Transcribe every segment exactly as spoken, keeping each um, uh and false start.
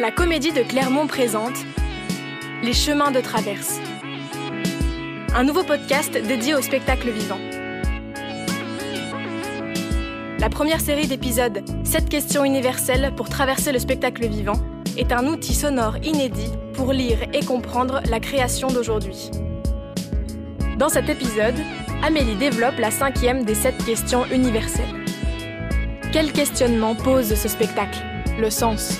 La comédie de Clermont présente Les chemins de traverse. Un nouveau podcast dédié au spectacle vivant. La première série d'épisodes « sept questions universelles pour traverser le spectacle vivant » est un outil sonore inédit pour lire et comprendre la création d'aujourd'hui. Dans cet épisode, Amélie développe la cinquième des sept questions universelles. Quel questionnement pose ce spectacle ? Le sens.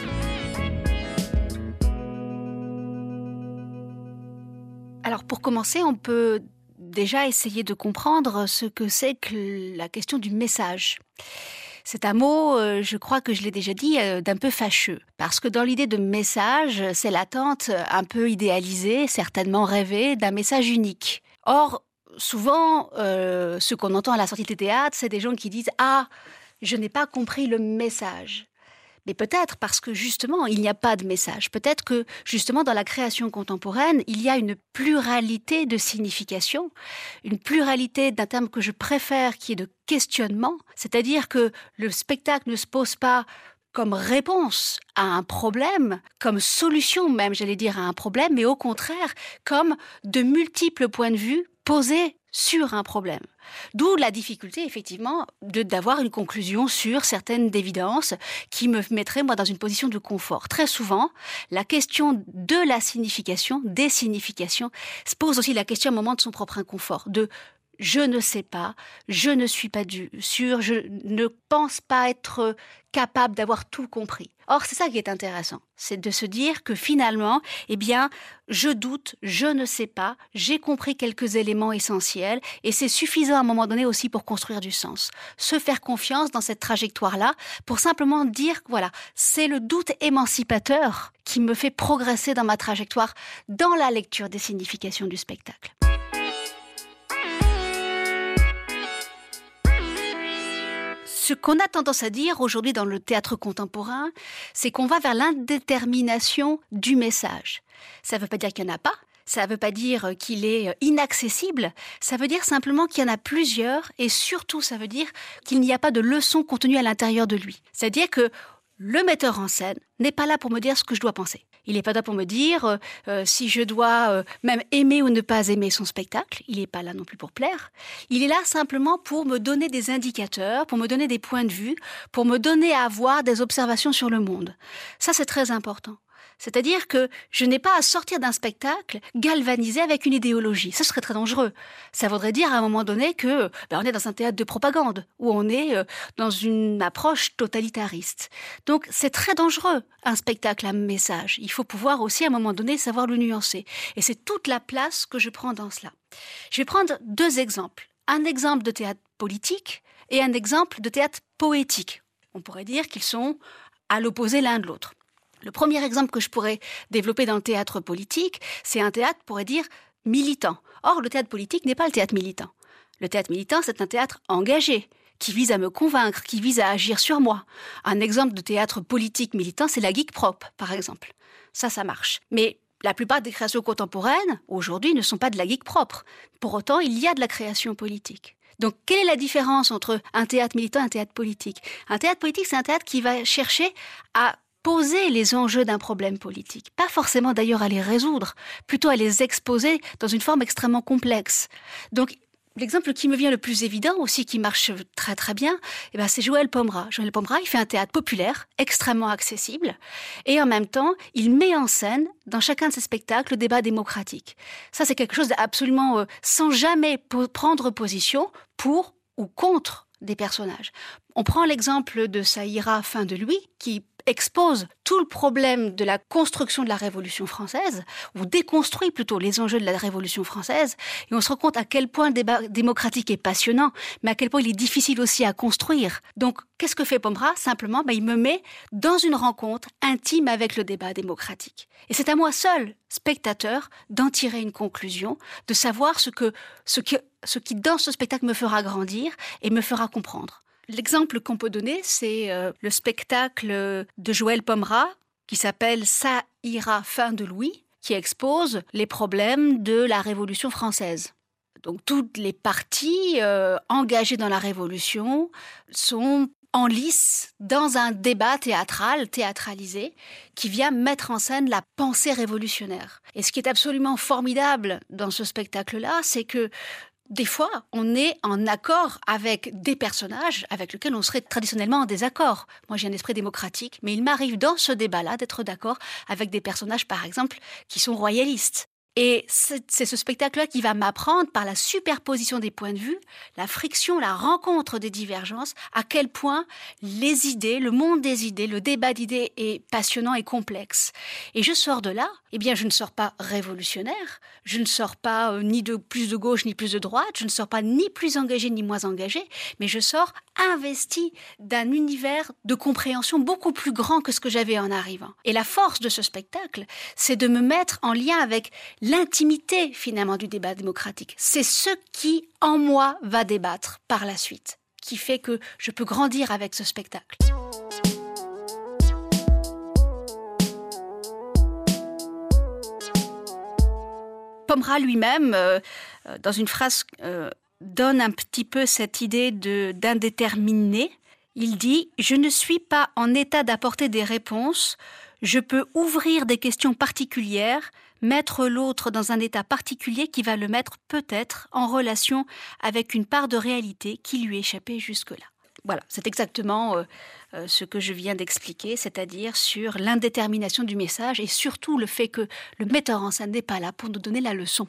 Alors pour commencer, on peut déjà essayer de comprendre ce que c'est que la question du message. C'est un mot, euh, je crois que je l'ai déjà dit, euh, d'un peu fâcheux. Parce que dans l'idée de message, c'est l'attente un peu idéalisée, certainement rêvée, d'un message unique. Or, souvent, euh, ce qu'on entend à la sortie des théâtres, c'est des gens qui disent « Ah, je n'ai pas compris le message ». Mais peut-être parce que justement, il n'y a pas de message. Peut-être que justement, dans la création contemporaine, il y a une pluralité de significations, une pluralité d'un terme que je préfère qui est de questionnement. C'est-à-dire que le spectacle ne se pose pas comme réponse à un problème, comme solution même, j'allais dire, à un problème, mais au contraire, comme de multiples points de vue posés sur un problème. D'où la difficulté, effectivement, de, d'avoir une conclusion sur certaines évidences qui me mettraient, moi, dans une position de confort. Très souvent, la question de la signification, des significations, se pose aussi la question à un moment de son propre inconfort, de « je ne sais pas »,« je ne suis pas sûr »,« je ne pense pas être capable d'avoir tout compris ». Or, c'est ça qui est intéressant, c'est de se dire que finalement, eh bien, je doute, je ne sais pas, j'ai compris quelques éléments essentiels et c'est suffisant à un moment donné aussi pour construire du sens. Se faire confiance dans cette trajectoire-là pour simplement dire, voilà, c'est le doute émancipateur qui me fait progresser dans ma trajectoire, dans la lecture des significations du spectacle. Ce qu'on a tendance à dire aujourd'hui dans le théâtre contemporain, c'est qu'on va vers l'indétermination du message. Ça ne veut pas dire qu'il n'y en a pas, ça ne veut pas dire qu'il est inaccessible, ça veut dire simplement qu'il y en a plusieurs et surtout ça veut dire qu'il n'y a pas de leçon contenue à l'intérieur de lui. C'est-à-dire que le metteur en scène n'est pas là pour me dire ce que je dois penser. Il n'est pas là pour me dire euh, si je dois euh, même aimer ou ne pas aimer son spectacle. Il n'est pas là non plus pour plaire. Il est là simplement pour me donner des indicateurs, pour me donner des points de vue, pour me donner à avoir des observations sur le monde. Ça, c'est très important. C'est-à-dire que je n'ai pas à sortir d'un spectacle galvanisé avec une idéologie. Ça serait très dangereux. Ça voudrait dire à un moment donné que ben, on est dans un théâtre de propagande, où on est euh, dans une approche totalitariste. Donc c'est très dangereux, un spectacle à message. Il faut pouvoir aussi à un moment donné savoir le nuancer. Et c'est toute la place que je prends dans cela. Je vais prendre deux exemples. Un exemple de théâtre politique et un exemple de théâtre poétique. On pourrait dire qu'ils sont à l'opposé l'un de l'autre. Le premier exemple que je pourrais développer dans le théâtre politique, c'est un théâtre, on pourrait dire, militant. Or, le théâtre politique n'est pas le théâtre militant. Le théâtre militant, c'est un théâtre engagé, qui vise à me convaincre, qui vise à agir sur moi. Un exemple de théâtre politique militant, c'est la geek prop, par exemple. Ça, ça marche. Mais la plupart des créations contemporaines, aujourd'hui, ne sont pas de la geek propre. Pour autant, il y a de la création politique. Donc, quelle est la différence entre un théâtre militant et un théâtre politique ? Un théâtre politique, c'est un théâtre qui va chercher à poser les enjeux d'un problème politique, pas forcément d'ailleurs à les résoudre, plutôt à les exposer dans une forme extrêmement complexe. Donc, l'exemple qui me vient le plus évident aussi, qui marche très très bien, eh ben, c'est Joël Pommerat. Joël Pommerat, il fait un théâtre populaire, extrêmement accessible, et en même temps, il met en scène, dans chacun de ses spectacles, le débat démocratique. Ça, c'est quelque chose d'absolument euh, sans jamais po- prendre position pour ou contre des personnages. On prend l'exemple de Ça ira fin de Louis, qui expose tout le problème de la construction de la Révolution française, ou déconstruit plutôt les enjeux de la Révolution française, et on se rend compte à quel point le débat démocratique est passionnant, mais à quel point il est difficile aussi à construire. Donc, qu'est-ce que fait Pommerat ? Simplement, ben, il me met dans une rencontre intime avec le débat démocratique. Et c'est à moi seul, spectateur, d'en tirer une conclusion, de savoir ce que, ce que, ce qui, dans ce spectacle, me fera grandir et me fera comprendre. L'exemple qu'on peut donner, c'est euh, le spectacle de Joël Pommerat qui s'appelle « Ça ira fin de Louis » qui expose les problèmes de la Révolution française. Donc toutes les parties euh, engagées dans la Révolution sont en lice dans un débat théâtral, théâtralisé, qui vient mettre en scène la pensée révolutionnaire. Et ce qui est absolument formidable dans ce spectacle-là, c'est que des fois, on est en accord avec des personnages avec lesquels on serait traditionnellement en désaccord. Moi, j'ai un esprit démocratique, mais il m'arrive dans ce débat-là d'être d'accord avec des personnages, par exemple, qui sont royalistes. Et c'est ce spectacle-là qui va m'apprendre, par la superposition des points de vue, la friction, la rencontre des divergences, à quel point les idées, le monde des idées, le débat d'idées est passionnant et complexe. Et je sors de là, eh bien je ne sors pas révolutionnaire, je ne sors pas euh, ni de plus de gauche ni plus de droite, je ne sors pas ni plus engagé ni moins engagé, mais je sors investi d'un univers de compréhension beaucoup plus grand que ce que j'avais en arrivant. Et la force de ce spectacle, c'est de me mettre en lien avec l'intimité, finalement, du débat démocratique. C'est ce qui, en moi, va débattre par la suite, qui fait que je peux grandir avec ce spectacle. Pommerat lui-même, euh, dans une phrase... Euh, donne un petit peu cette idée de, d'indéterminé. Il dit « Je ne suis pas en état d'apporter des réponses. Je peux ouvrir des questions particulières, mettre l'autre dans un état particulier qui va le mettre peut-être en relation avec une part de réalité qui lui échappait jusque-là. » Voilà, c'est exactement euh, euh, ce que je viens d'expliquer, c'est-à-dire sur l'indétermination du message et surtout le fait que le metteur en scène n'est pas là pour nous donner la leçon.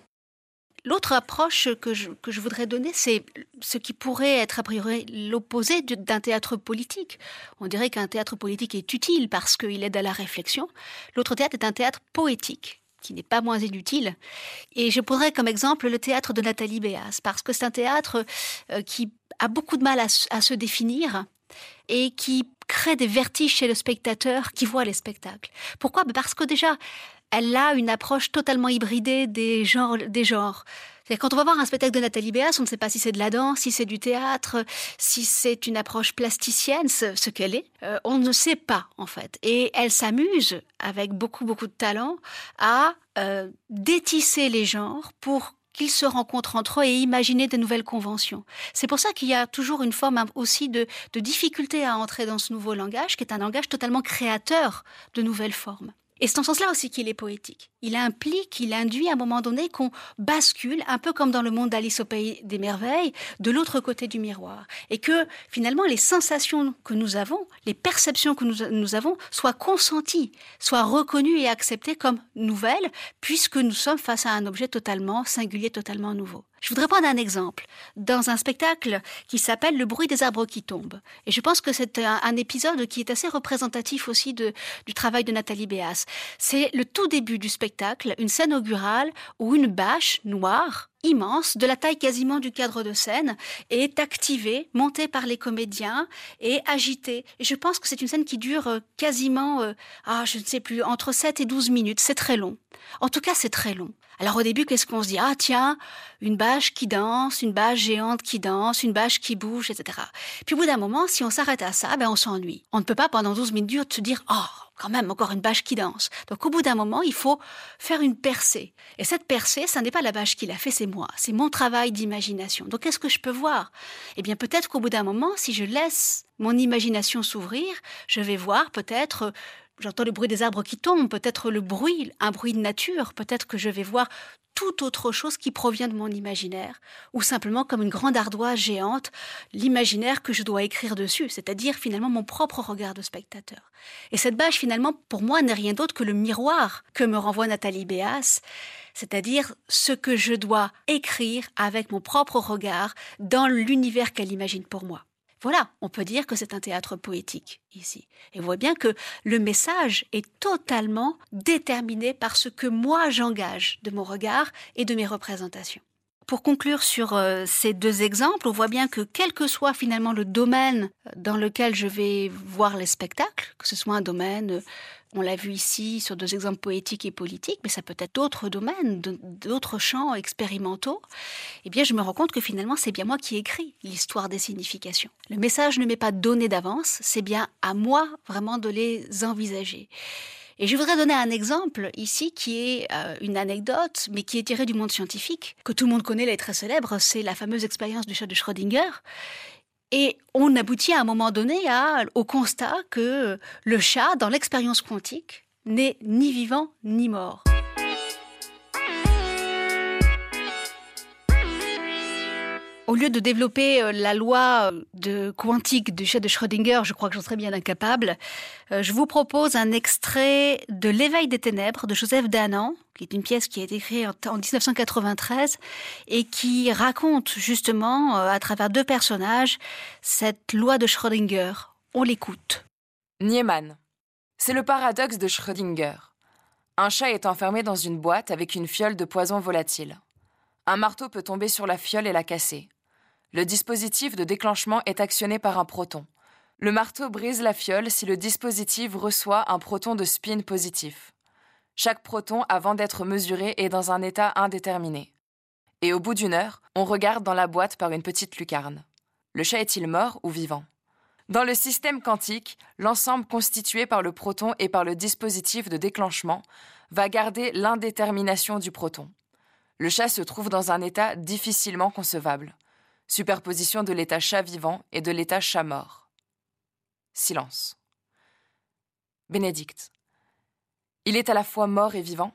L'autre approche que je, que je voudrais donner, c'est ce qui pourrait être a priori l'opposé d'un théâtre politique. On dirait qu'un théâtre politique est utile parce qu'il aide à la réflexion. L'autre théâtre est un théâtre poétique, qui n'est pas moins inutile. Et je prendrai comme exemple le théâtre de Nathalie Béas, parce que c'est un théâtre qui a beaucoup de mal à, à se définir et qui crée des vertiges chez le spectateur qui voit les spectacles. Pourquoi ? Parce que déjà... elle a une approche totalement hybridée des genres. Des genres. C'est-à-dire quand on va voir un spectacle de Nathalie Béas, on ne sait pas si c'est de la danse, si c'est du théâtre, si c'est une approche plasticienne, ce, ce qu'elle est. Euh, on ne sait pas, en fait. Et elle s'amuse, avec beaucoup, beaucoup de talent, à euh, détisser les genres pour qu'ils se rencontrent entre eux et imaginer de nouvelles conventions. C'est pour ça qu'il y a toujours une forme aussi de, de difficulté à entrer dans ce nouveau langage, qui est un langage totalement créateur de nouvelles formes. Et c'est en ce sens-là aussi qu'il est poétique. Il implique, il induit à un moment donné qu'on bascule, un peu comme dans le monde d'Alice au Pays des Merveilles, de l'autre côté du miroir. Et que finalement, les sensations que nous avons, les perceptions que nous, nous avons, soient consenties, soient reconnues et acceptées comme nouvelles, puisque nous sommes face à un objet totalement singulier, totalement nouveau. Je voudrais prendre un exemple dans un spectacle qui s'appelle « Le bruit des arbres qui tombent ». Et je pense que c'est un, un épisode qui est assez représentatif aussi de, du travail de Nathalie Béas. C'est le tout début du spectacle, une scène augurale où une bâche noire, immense, de la taille quasiment du cadre de scène, est activée, montée par les comédiens et agitée. Et je pense que c'est une scène qui dure quasiment, euh, ah, je ne sais plus, entre sept et douze minutes. C'est très long. En tout cas, c'est très long. Alors au début, qu'est-ce qu'on se dit ? Ah tiens, une bâche qui danse, une bâche géante qui danse, une bâche qui bouge, et cetera. Puis au bout d'un moment, si on s'arrête à ça, ben on s'ennuie. On ne peut pas pendant douze minutes se dire « Oh, quand même, encore une bâche qui danse ». Donc au bout d'un moment, il faut faire une percée. Et cette percée, ça n'est pas la bâche qui l'a fait, c'est moi. C'est mon travail d'imagination. Donc qu'est-ce que je peux voir ? Eh bien peut-être qu'au bout d'un moment, si je laisse mon imagination s'ouvrir, je vais voir peut-être... J'entends le bruit des arbres qui tombent, peut-être le bruit, un bruit de nature, peut-être que je vais voir toute autre chose qui provient de mon imaginaire, ou simplement comme une grande ardoise géante, l'imaginaire que je dois écrire dessus, c'est-à-dire finalement mon propre regard de spectateur. Et cette bâche finalement, pour moi, n'est rien d'autre que le miroir que me renvoie Nathalie Béas, c'est-à-dire ce que je dois écrire avec mon propre regard dans l'univers qu'elle imagine pour moi. Voilà, on peut dire que c'est un théâtre poétique ici. Et on voit bien que le message est totalement déterminé par ce que moi j'engage de mon regard et de mes représentations. Pour conclure sur euh, ces deux exemples, on voit bien que quel que soit finalement le domaine dans lequel je vais voir les spectacles, que ce soit un domaine... Euh, On l'a vu ici sur deux exemples poétiques et politiques, mais ça peut être d'autres domaines, d'autres champs expérimentaux. Eh bien, je me rends compte que finalement, c'est bien moi qui écris l'histoire des significations. Le message ne m'est pas donné d'avance, c'est bien à moi vraiment de les envisager. Et je voudrais donner un exemple ici qui est euh, une anecdote, mais qui est tirée du monde scientifique, que tout le monde connaît, elle est très célèbre, c'est la fameuse expérience du chat de Schrödinger, Et on aboutit à un moment donné à, au constat que le chat, dans l'expérience quantique, n'est ni vivant ni mort. Au lieu de développer la loi de quantique du chat de Schrödinger, je crois que j'en serais bien incapable, je vous propose un extrait de L'éveil des ténèbres de Joseph Danan, qui est une pièce qui a été créée en dix-neuf cent quatre-vingt-treize et qui raconte justement, à travers deux personnages, cette loi de Schrödinger. On l'écoute. Nieman. C'est le paradoxe de Schrödinger. Un chat est enfermé dans une boîte avec une fiole de poison volatile. Un marteau peut tomber sur la fiole et la casser. Le dispositif de déclenchement est actionné par un proton. Le marteau brise la fiole si le dispositif reçoit un proton de spin positif. Chaque proton, avant d'être mesuré, est dans un état indéterminé. Et au bout d'une heure, on regarde dans la boîte par une petite lucarne. Le chat est-il mort ou vivant ? Dans le système quantique, l'ensemble constitué par le proton et par le dispositif de déclenchement va garder l'indétermination du proton. Le chat se trouve dans un état difficilement concevable. Superposition de l'état chat vivant et de l'état chat mort. Silence. Bénédicte. Il est à la fois mort et vivant.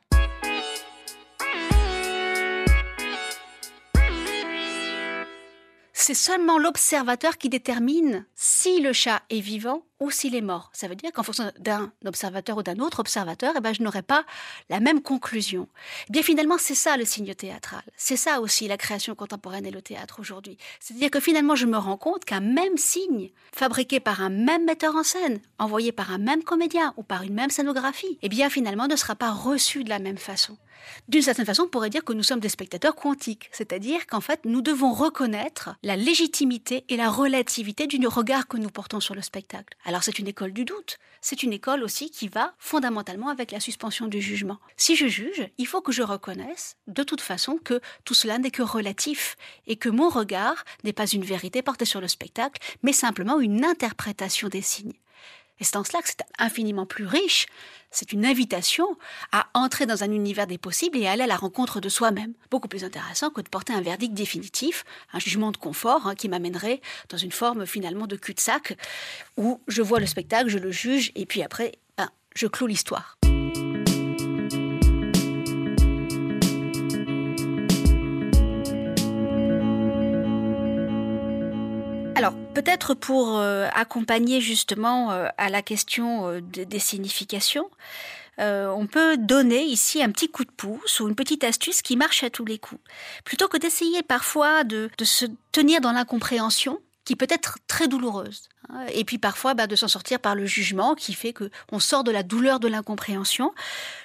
C'est seulement l'observateur qui détermine si le chat est vivant ou s'il est mort. Ça veut dire qu'en fonction d'un observateur ou d'un autre observateur, eh ben, je n'aurai pas la même conclusion. Eh bien, finalement, c'est ça le signe théâtral. C'est ça aussi la création contemporaine et le théâtre aujourd'hui. C'est-à-dire que finalement, je me rends compte qu'un même signe, fabriqué par un même metteur en scène, envoyé par un même comédien ou par une même scénographie, eh bien, finalement, ne sera pas reçu de la même façon. D'une certaine façon, on pourrait dire que nous sommes des spectateurs quantiques. C'est-à-dire qu'en fait, nous devons reconnaître la légitimité et la relativité du regard que nous portons sur le spectacle. Alors c'est une école du doute, c'est une école aussi qui va fondamentalement avec la suspension du jugement. Si je juge, il faut que je reconnaisse de toute façon que tout cela n'est que relatif et que mon regard n'est pas une vérité portée sur le spectacle, mais simplement une interprétation des signes. Et c'est en cela que c'est infiniment plus riche, c'est une invitation à entrer dans un univers des possibles et à aller à la rencontre de soi-même. Beaucoup plus intéressant que de porter un verdict définitif, un jugement de confort hein, qui m'amènerait dans une forme finalement de cul-de-sac où je vois le spectacle, je le juge et puis après, ben, je clôt l'histoire. Alors, peut-être pour euh, accompagner justement euh, à la question euh, de, des significations, euh, on peut donner ici un petit coup de pouce ou une petite astuce qui marche à tous les coups. Plutôt que d'essayer parfois de, de se tenir dans l'incompréhension, qui peut être très douloureuse, hein, et puis parfois bah, de s'en sortir par le jugement qui fait qu'on sort de la douleur de l'incompréhension,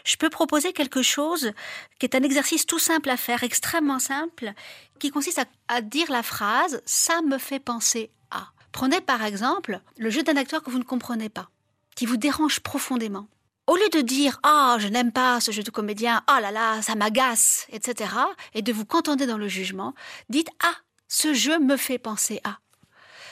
je peux proposer quelque chose qui est un exercice tout simple à faire, extrêmement simple, qui consiste à, à dire la phrase « ça me fait penser à ». Prenez par exemple le jeu d'un acteur que vous ne comprenez pas, qui vous dérange profondément. Au lieu de dire « ah, je n'aime pas ce jeu de comédien, ah là là, ça m'agace », et cetera, et de vous cantonner dans le jugement, dites « ah, ce jeu me fait penser à ».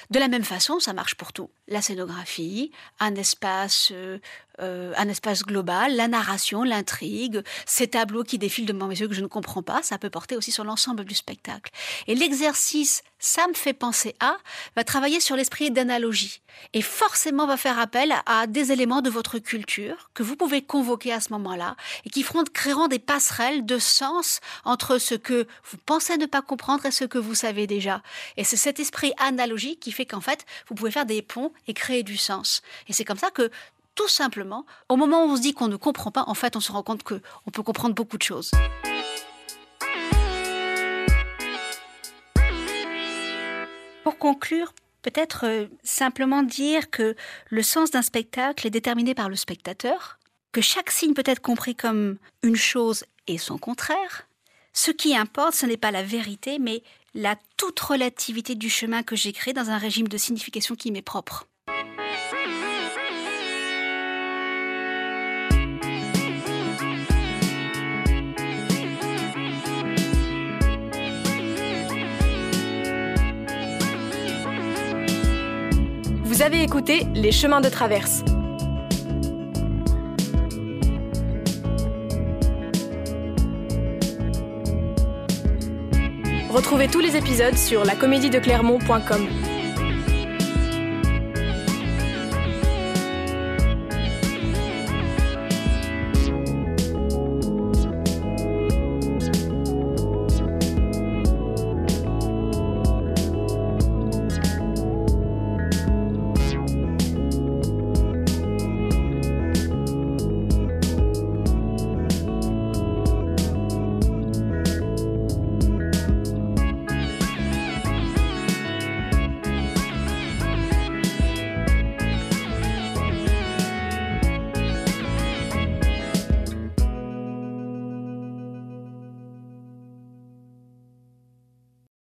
De la même façon, ça marche pour tout. La scénographie, un espace, euh, euh, un espace global, la narration, l'intrigue, ces tableaux qui défilent devant mes yeux que je ne comprends pas, ça peut porter aussi sur l'ensemble du spectacle. Et l'exercice « ça me fait penser à » va travailler sur l'esprit d'analogie et forcément va faire appel à des éléments de votre culture que vous pouvez convoquer à ce moment-là et qui feront, créeront des passerelles de sens entre ce que vous pensez ne pas comprendre et ce que vous savez déjà. Et c'est cet esprit analogique qui fait qu'en fait, vous pouvez faire des ponts et créer du sens. Et c'est comme ça que, tout simplement, au moment où on se dit qu'on ne comprend pas, en fait, on se rend compte qu'on peut comprendre beaucoup de choses. Pour conclure, peut-être euh, simplement dire que le sens d'un spectacle est déterminé par le spectateur, que chaque signe peut être compris comme une chose et son contraire. Ce qui importe, ce n'est pas la vérité, mais la toute relativité du chemin que j'ai créé dans un régime de signification qui m'est propre. Vous avez écouté Les chemins de traverse. Retrouvez tous les épisodes sur la comédie de Clermont point com.